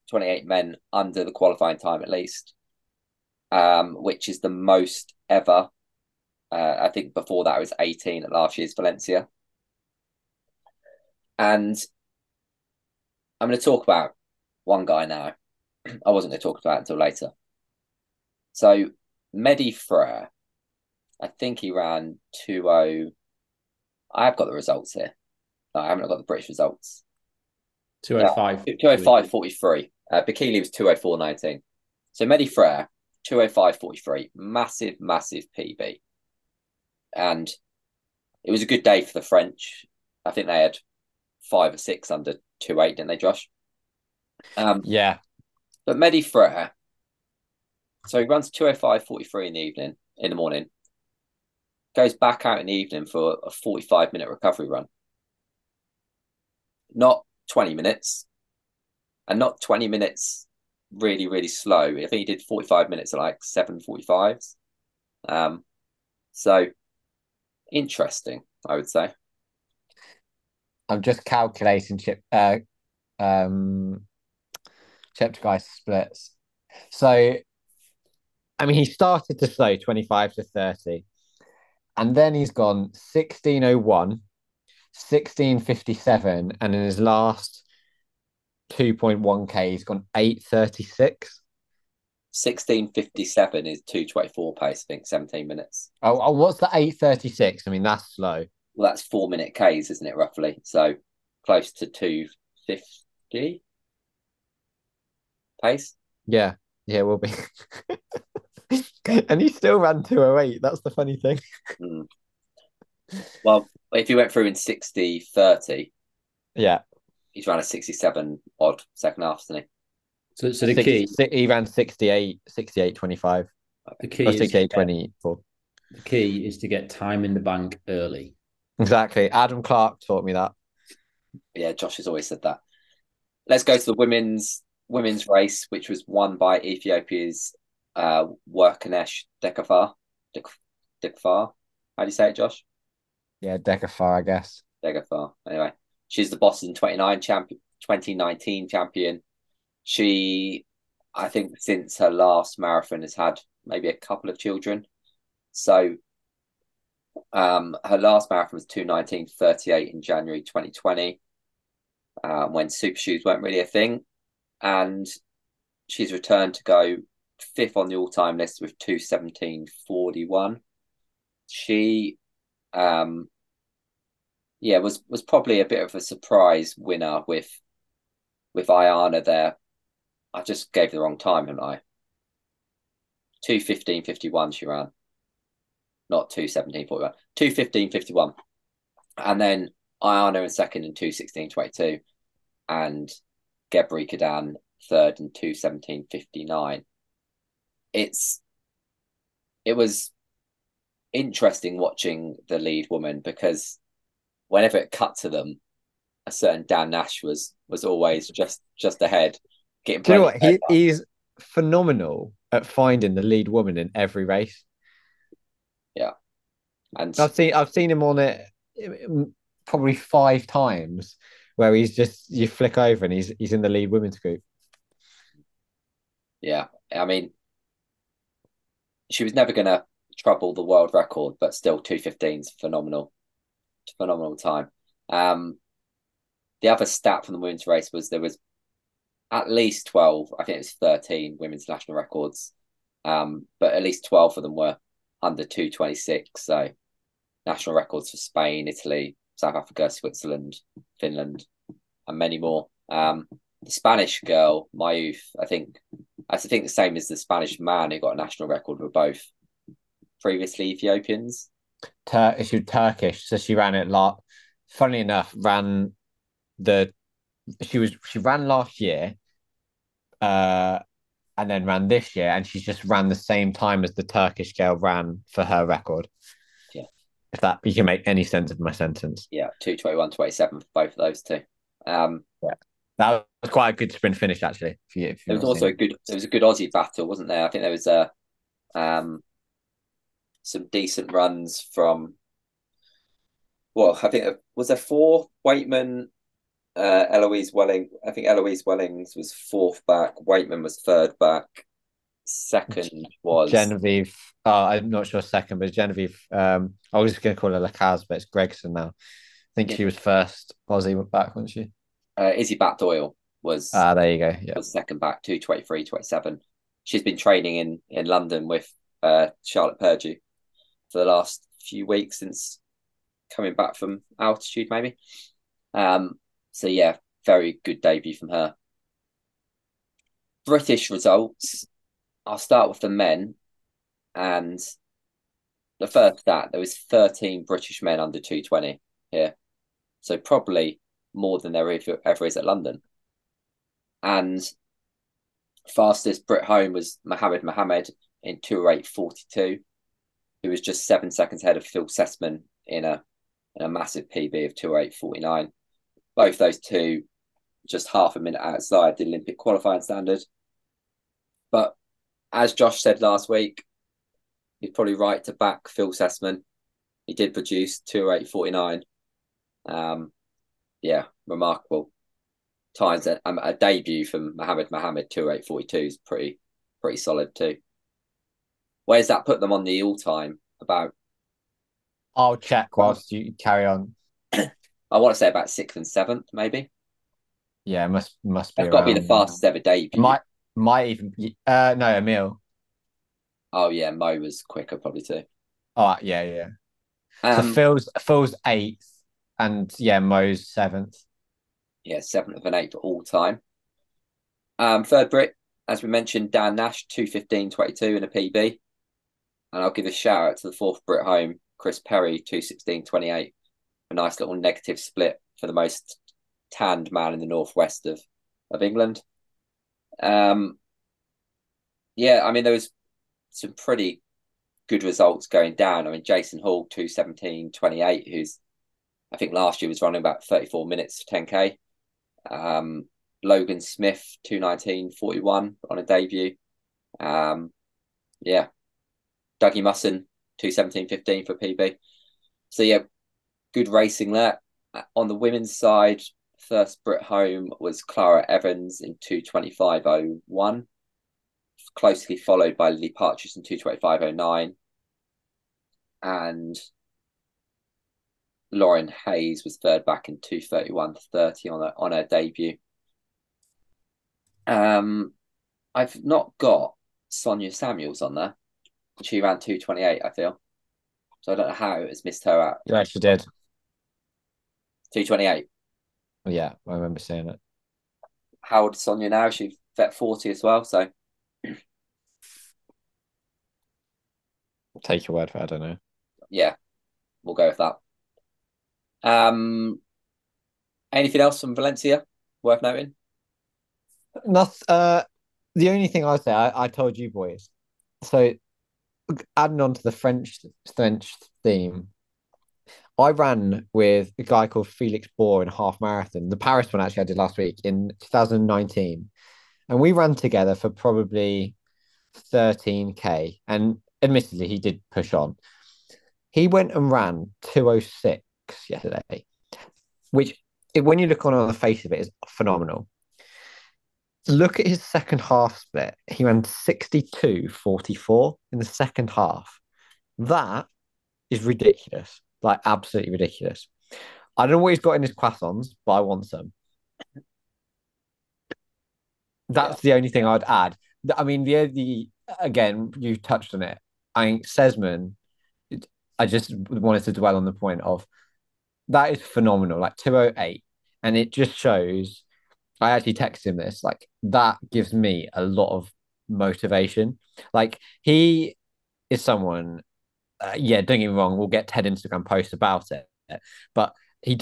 28 men under the qualifying time at least, which is the most ever. I think before that it was 18 at last year's Valencia. And I'm going to talk about one guy now. I wasn't going to talk about it until later. So Mehdi Frere, I think he ran 2:0. I have got the results here. No, I haven't got the British results. 2:05. 2:05.43. Bikili was 2:04.19. So Mehdi Frere, 2:05.43. Massive, massive PB. And it was a good day for the French. I think they had 5 or 6 under 2:08, didn't they, Josh? Yeah. But Mehdi Frere, so he runs 2:05.43 in the morning. Goes back out in the evening for a 45-minute recovery run. Not 20 minutes. And not 20 minutes really, really slow. I think he did 45 minutes at like 7:45s. So interesting, I would say. I'm just calculating Cheptegei's splits. So, I mean, he started to slow 25 to 30. And then he's gone 16:01, 16:57, and in his last 2.1K, he's gone 8:36. 16:57 is 2:24 pace, I think, 17 minutes. Oh, what's the 8:36? I mean, that's slow. Well, that's 4-minute Ks, isn't it, roughly? So close to 2:50 pace. Yeah, yeah, we'll be. And he still ran 2:08. That's the funny thing. Mm. Well, if he went through in 60:30, yeah, he's ran a 67 odd second half, isn't he? So the key, he ran 68:25. The key, 68:24. The key is to get time in the bank early. Exactly. Adam Clark taught me that. Yeah, Josh has always said that. Let's go to the women's race, which was won by Ethiopia's Werkenesh Dekafar. Dekafar. How do you say it, Josh? Yeah, Dekafar, I guess. Dekafar. Anyway, she's the Boston 2019 champion. She, I think, since her last marathon has had maybe a couple of children. So her last marathon was 2:19.38 in January 2020, when super shoes weren't really a thing. And she's returned to go fifth on the all-time list with 2:17.41. She, was probably a bit of a surprise winner with Ayana there. I just gave the wrong time, haven't I? 2:15.51 she ran. Not 2:17.41. 2:15.51. And then Ayana in second in 2:16.22. And Gebri Kadan third in 2:17.59. It was interesting watching the lead woman, because whenever it cut to them, a certain Dan Nash was always just ahead. Getting Do you know what? He's phenomenal at finding the lead woman in every race. Yeah, and I've seen him on it probably 5 times, where he's just, you flick over and he's in the lead women's group. Yeah, I mean, she was never going to trouble the world record, but still 2:15's phenomenal time. The other stat from the women's race was there was at least 12, I think it was 13 women's national records, but at least 12 of them were under 2:26. So national records for Spain, Italy, South Africa, Switzerland, Finland, and many more. The Spanish girl, Mayuf, I think I think the same as the Spanish man who got a national record for both previously Ethiopians. She was Turkish, so she ran it a lot. Funnily enough, she ran last year, and then ran this year, and she's just ran the same time as the Turkish girl ran for her record. Yeah, if that you can make any sense of my sentence. Yeah, 2:21:27 for both of those two. Yeah, that was quite a good sprint finish actually. If there was also a good Aussie battle, wasn't there? I think there was a some decent runs from. Well, I think was there four Waitman. Eloise Welling, I think Eloise Wellings was fourth back, Waitman was third back, second was Genevieve. Oh, I'm not sure second, but Genevieve, I was going to call her Lacaz, but it's Gregson now. I think she was first Aussie back, wasn't she? Izzy Bat Doyle was there you go, yeah, was second back, 2:23:27. She's been training in London with Charlotte Purdue for the last few weeks since coming back from altitude, maybe. So, yeah, very good debut from her. British results. I'll start with the men. And the first stat, there was 13 British men under 2:20 here. So probably more than there ever is at London. And fastest Brit home was Mohammed in 2:08:42, who was just 7 seconds ahead of Phil Sessman in a massive PB of 2:08:49. Both those two just half a minute outside the Olympic qualifying standard. But as Josh said last week, he's probably right to back Phil Sessman. He did produce 2:08:49. Yeah, remarkable times. A debut from Mohammed, 2:08:42 is pretty solid too. Where does that put them on the all-time about? I'll check whilst you carry on. I want to say about 6th and 7th, maybe. Yeah, it must be. It's got to be the fastest ever debut. Might even be, no, Emil. Oh yeah, Mo was quicker probably too. Oh yeah. So Phil's 8th, and yeah, Mo's 7th. Yeah, 7th and 8th all time. Third Brit, as we mentioned, Dan Nash, 2:15:22 in a PB, and I'll give a shout out to the fourth Brit home, Chris Perry, 2:16:28. A nice little negative split for the most tanned man in the northwest of England. Yeah, I mean, there was some pretty good results going down. I mean, Jason Hall, 2:17:28, who's, I think last year was running about 34 minutes for 10K. Logan Smith, 2:19:41 on a debut. Yeah. Dougie Musson, 2:17:15 for PB. So, yeah, good racing there. On the women's side, first Brit home was Clara Evans in 2:25:01, closely followed by Lily Partridge in 2:25:09, and Lauren Hayes was third back in 2:31:30 on her debut. I've not got Sonia Samuels on there. She ran 2:28, I feel. So I don't know how it's missed her out. Yeah, she did. 2:28. Yeah, I remember seeing it. How old is Sonia now? She's at 40 as well, so take your word for it, I don't know. Yeah, we'll go with that. Anything else from Valencia worth noting? The only thing I'd say, I told you boys. So adding on to the French theme, I ran with a guy called Felix Bohr in half marathon, the Paris one actually I did last week in 2019. And we ran together for probably 13K. And admittedly, he did push on. He went and ran 2:06 yesterday, which when you look on the face of it is phenomenal. Look at his second half split. He ran 62:44 in the second half. That is ridiculous. Like, absolutely ridiculous. I don't know what he's got in his croissants, but I want some. That's the only thing I'd add. I mean, the again, you touched on it. I think Sessman, I just wanted to dwell on the point of that is phenomenal, like 2:08. And it just shows, I actually texted him this, like, that gives me a lot of motivation. Like, he is someone, don't get me wrong, we'll get 10 Instagram posts about it, but he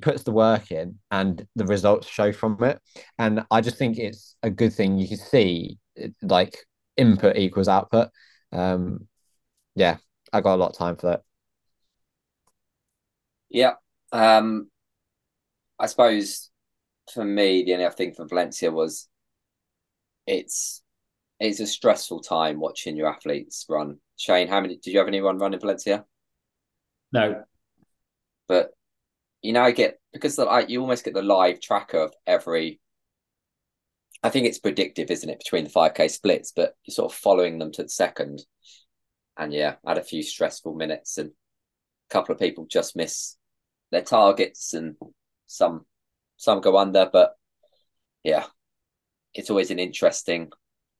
puts the work in and the results show from it. And I just think it's a good thing. You can see, like, input equals output. I got a lot of time for that. Yeah. I suppose for me, the only other thing for Valencia was it's a stressful time watching your athletes run. Shane, did you have anyone run in Valencia? No. But you almost get the live tracker of every, I think it's predictive, isn't it, between the 5K splits, but you're sort of following them to the second. And I had a few stressful minutes and a couple of people just miss their targets and some go under, but it's always an interesting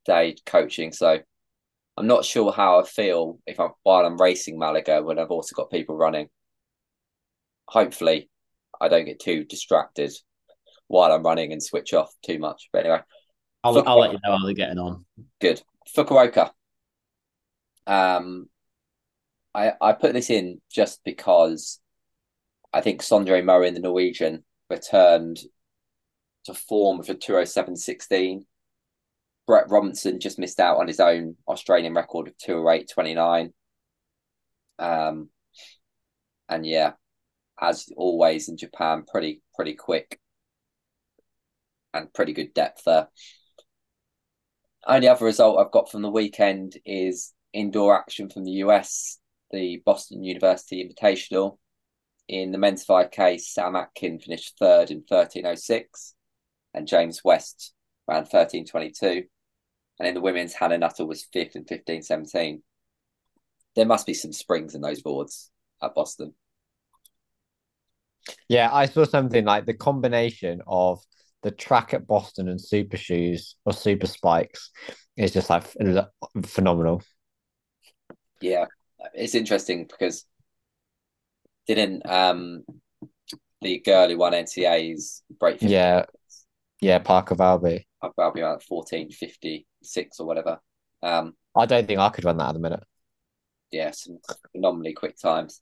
day coaching. So I'm not sure how I feel while I'm racing Malaga when I've also got people running. Hopefully I don't get too distracted while I'm running and switch off too much. But anyway, I'll let you know how they're getting on. Good. Fukuoka. I put this in just because I think Sondre Murray, the Norwegian, returned to form with a 2:07.16. Brett Robinson just missed out on his own Australian record of 2:08.29. As always in Japan, pretty quick and pretty good depth there. Only other result I've got from the weekend is indoor action from the US, the Boston University Invitational. In the men's 5K, Sam Atkin finished third in 13:06 and James West ran 13:22. And in the women's, Hannah Nuttall was fifth in 15:17. There must be some springs in those boards at Boston. Yeah, I saw something like the combination of the track at Boston and super shoes or super spikes is just like phenomenal. Yeah, it's interesting because didn't the girl who won NCA's break? Parker Valby. I'll be around 14:56 or whatever. I don't think I could run that at the minute. Yeah, some phenomenally quick times.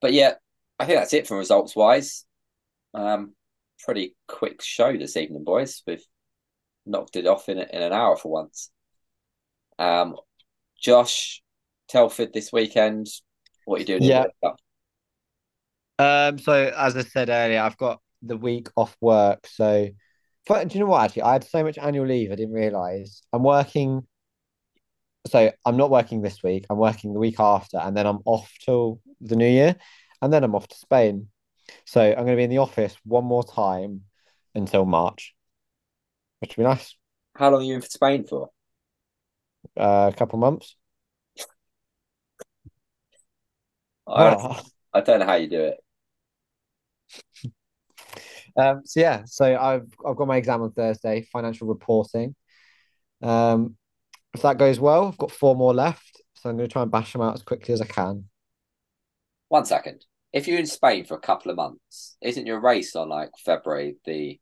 But I think that's it from results wise. Pretty quick show this evening, boys. We've knocked it off in an hour for once. Josh, Telford this weekend. What are you doing? Yeah. So as I said earlier, I've got the week off work. So, but do you know what? Actually, I had so much annual leave I didn't realise. I'm working. So I'm not working this week. I'm working the week after, and then I'm off till the New Year. And then I'm off to Spain. So I'm going to be in the office one more time until March, which would be nice. How long are you in for Spain for? A couple months. I don't know how you do it. So I've got my exam on Thursday, financial reporting. If that goes well, I've got 4 more left. So I'm going to try and bash them out as quickly as I can. One second. If you're in Spain for a couple of months, isn't your race on like February the...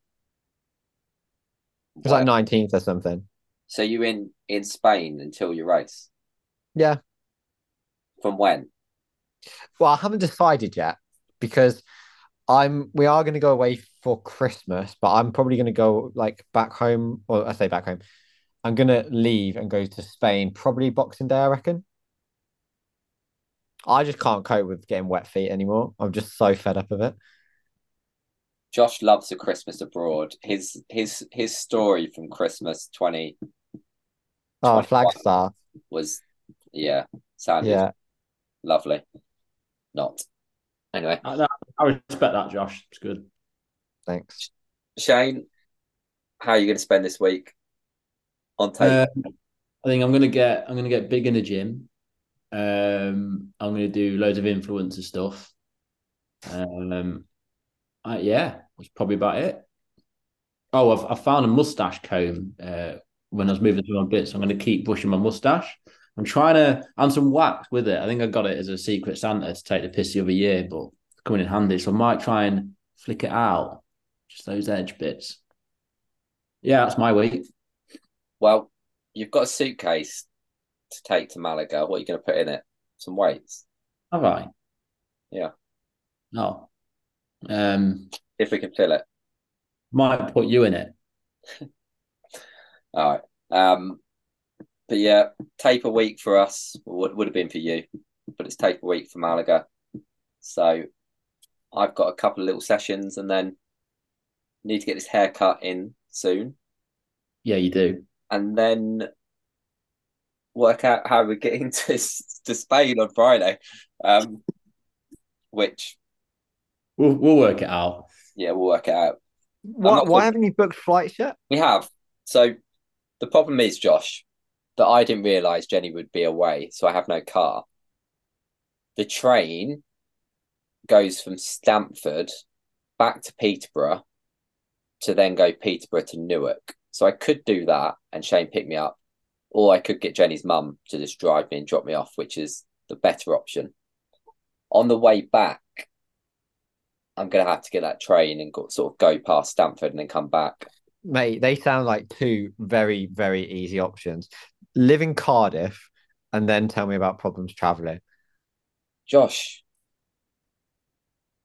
It's like 19th or something. So you're in Spain until your race? Yeah. From when? Well, I haven't decided yet because we are going to go away for Christmas, but I'm probably going to go like back home, or I say back home. I'm going to leave and go to Spain probably Boxing Day, I reckon. I just can't cope with getting wet feet anymore. I'm just so fed up of it. Josh loves a Christmas abroad. His story from Christmas 2021 Flagstaff was sounded lovely. Not anyway. I respect that, Josh. It's good. Thanks, Shane. How are you going to spend this week? On tape, I think I'm going to get big in the gym. I'm going to do loads of influencer stuff. That's probably about it. Oh, I found a mustache comb when I was moving through my bits. So I'm going to keep brushing my mustache. I'm trying to and some wax with it. I think I got it as a secret Santa to take the piss the other year, but it's coming in handy. So I might try and flick it out, just those edge bits. Yeah, that's my week. Well, You've got a suitcase to take to Malaga. What are you going to put in it? Some weights. All right. Yeah. No. If we can fill it. Might put you in it. All right. But yeah, taper week for us. Would have been for you, but it's taper week for Malaga. So I've got a couple of little sessions and then need to get this haircut in soon. Yeah, you do. And then work out how we're getting to Spain on Friday, which... We'll work it out. Yeah, we'll work it out. Why haven't you booked flights yet? We have. So the problem is, Josh, that I didn't realise Jenny would be away, so I have no car. The train goes from Stamford back to Peterborough to then go Peterborough to Newark. So I could do that and Shane pick me up, or I could get Jenny's mum to just drive me and drop me off, which is the better option. On the way back, I'm going to have to get that train and go past Stamford and then come back. Mate, they sound like two very, very easy options. Live in Cardiff and then tell me about problems travelling. Josh,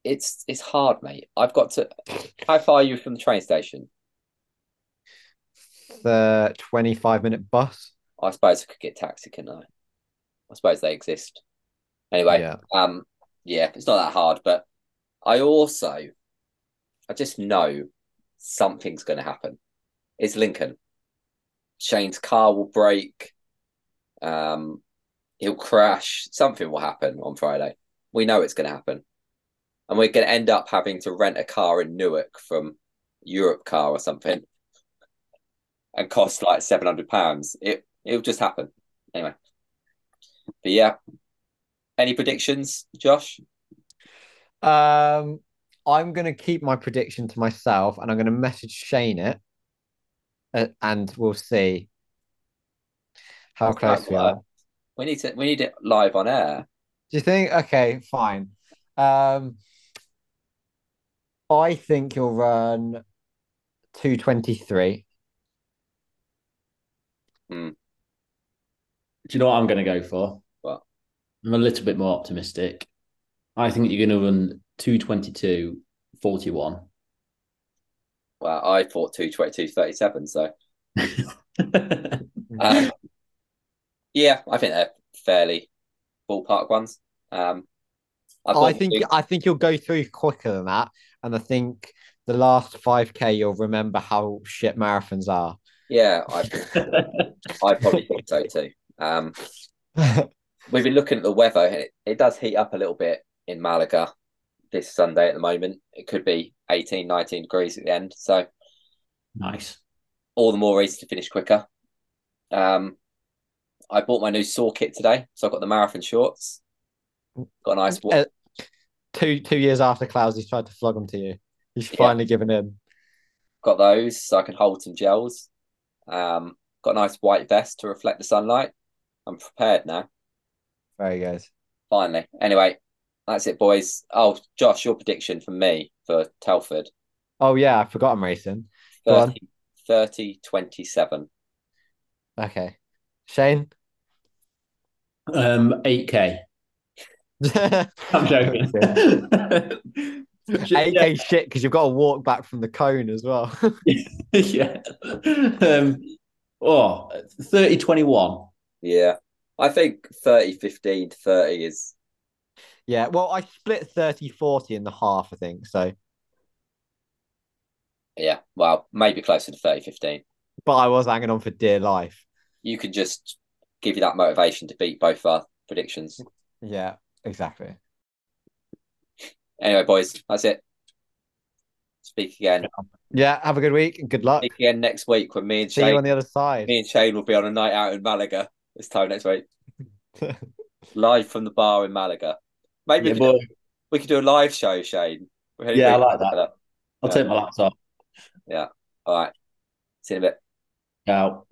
it's hard, mate. I've got to... How far are you from the train station? The 25-minute bus. I suppose I could get taxi, couldn't I? I suppose they exist. Anyway, yeah. It's not that hard, but I just know something's going to happen. It's Lincoln. Shane's car will break. He'll crash. Something will happen on Friday. We know it's going to happen. And we're going to end up having to rent a car in Newark from Europe Car or something and cost like £700. It'll just happen. Anyway. But yeah. Any predictions, Josh? I'm going to keep my prediction to myself and I'm going to message Shane it and we'll see how close we are. We need it live on air. Do you think? Okay, fine. I think you'll run 2:23. Do you know what I'm going to go for? What? I'm a little bit more optimistic. I think you're going to run 2:22:41. Well, I thought 2:22:37, so. Yeah, I think they're fairly ballpark ones. I think you'll go through quicker than that, and I think the last 5K you'll remember how shit marathons are. Yeah, I probably think so too. We've been looking at the weather, and it does heat up a little bit in Malaga this Sunday at the moment. It could be 18, 19 degrees at the end. So nice. All the more reason to finish quicker. I bought my new saw kit today. So I've got the marathon shorts. Got a nice walk. Two years after Clousy's tried to flog them to you. He's finally given in. Got those so I can hold some gels. Got a nice white vest to reflect the sunlight. I'm prepared now. Very good. Finally. Anyway, that's it, boys. Oh, Josh, your prediction for me for Telford. Oh, yeah. I forgot I'm racing. 30:27. Okay. Shane? 8K. I'm joking. 8K shit, because you've got to walk back from the cone as well. Yeah. 30:21. Yeah. I think 30:15 to 30 is... Yeah, well, I split 30:40 in the half, I think, so... Yeah, well, maybe closer to 30:15. But I was hanging on for dear life. You can just give you that motivation to beat both our predictions. Yeah, exactly. Anyway, boys, that's it. Speak again. Yeah, have a good week and good luck. Speak again next week when me and Shane... See you on the other side. Me and Shane will be on a night out in Malaga this time next week. Live from the bar in Malaga. Maybe we could do a live show, Shane. Yeah, I like that. I'll take my laptop. Yeah. All right. See you in a bit. Ciao.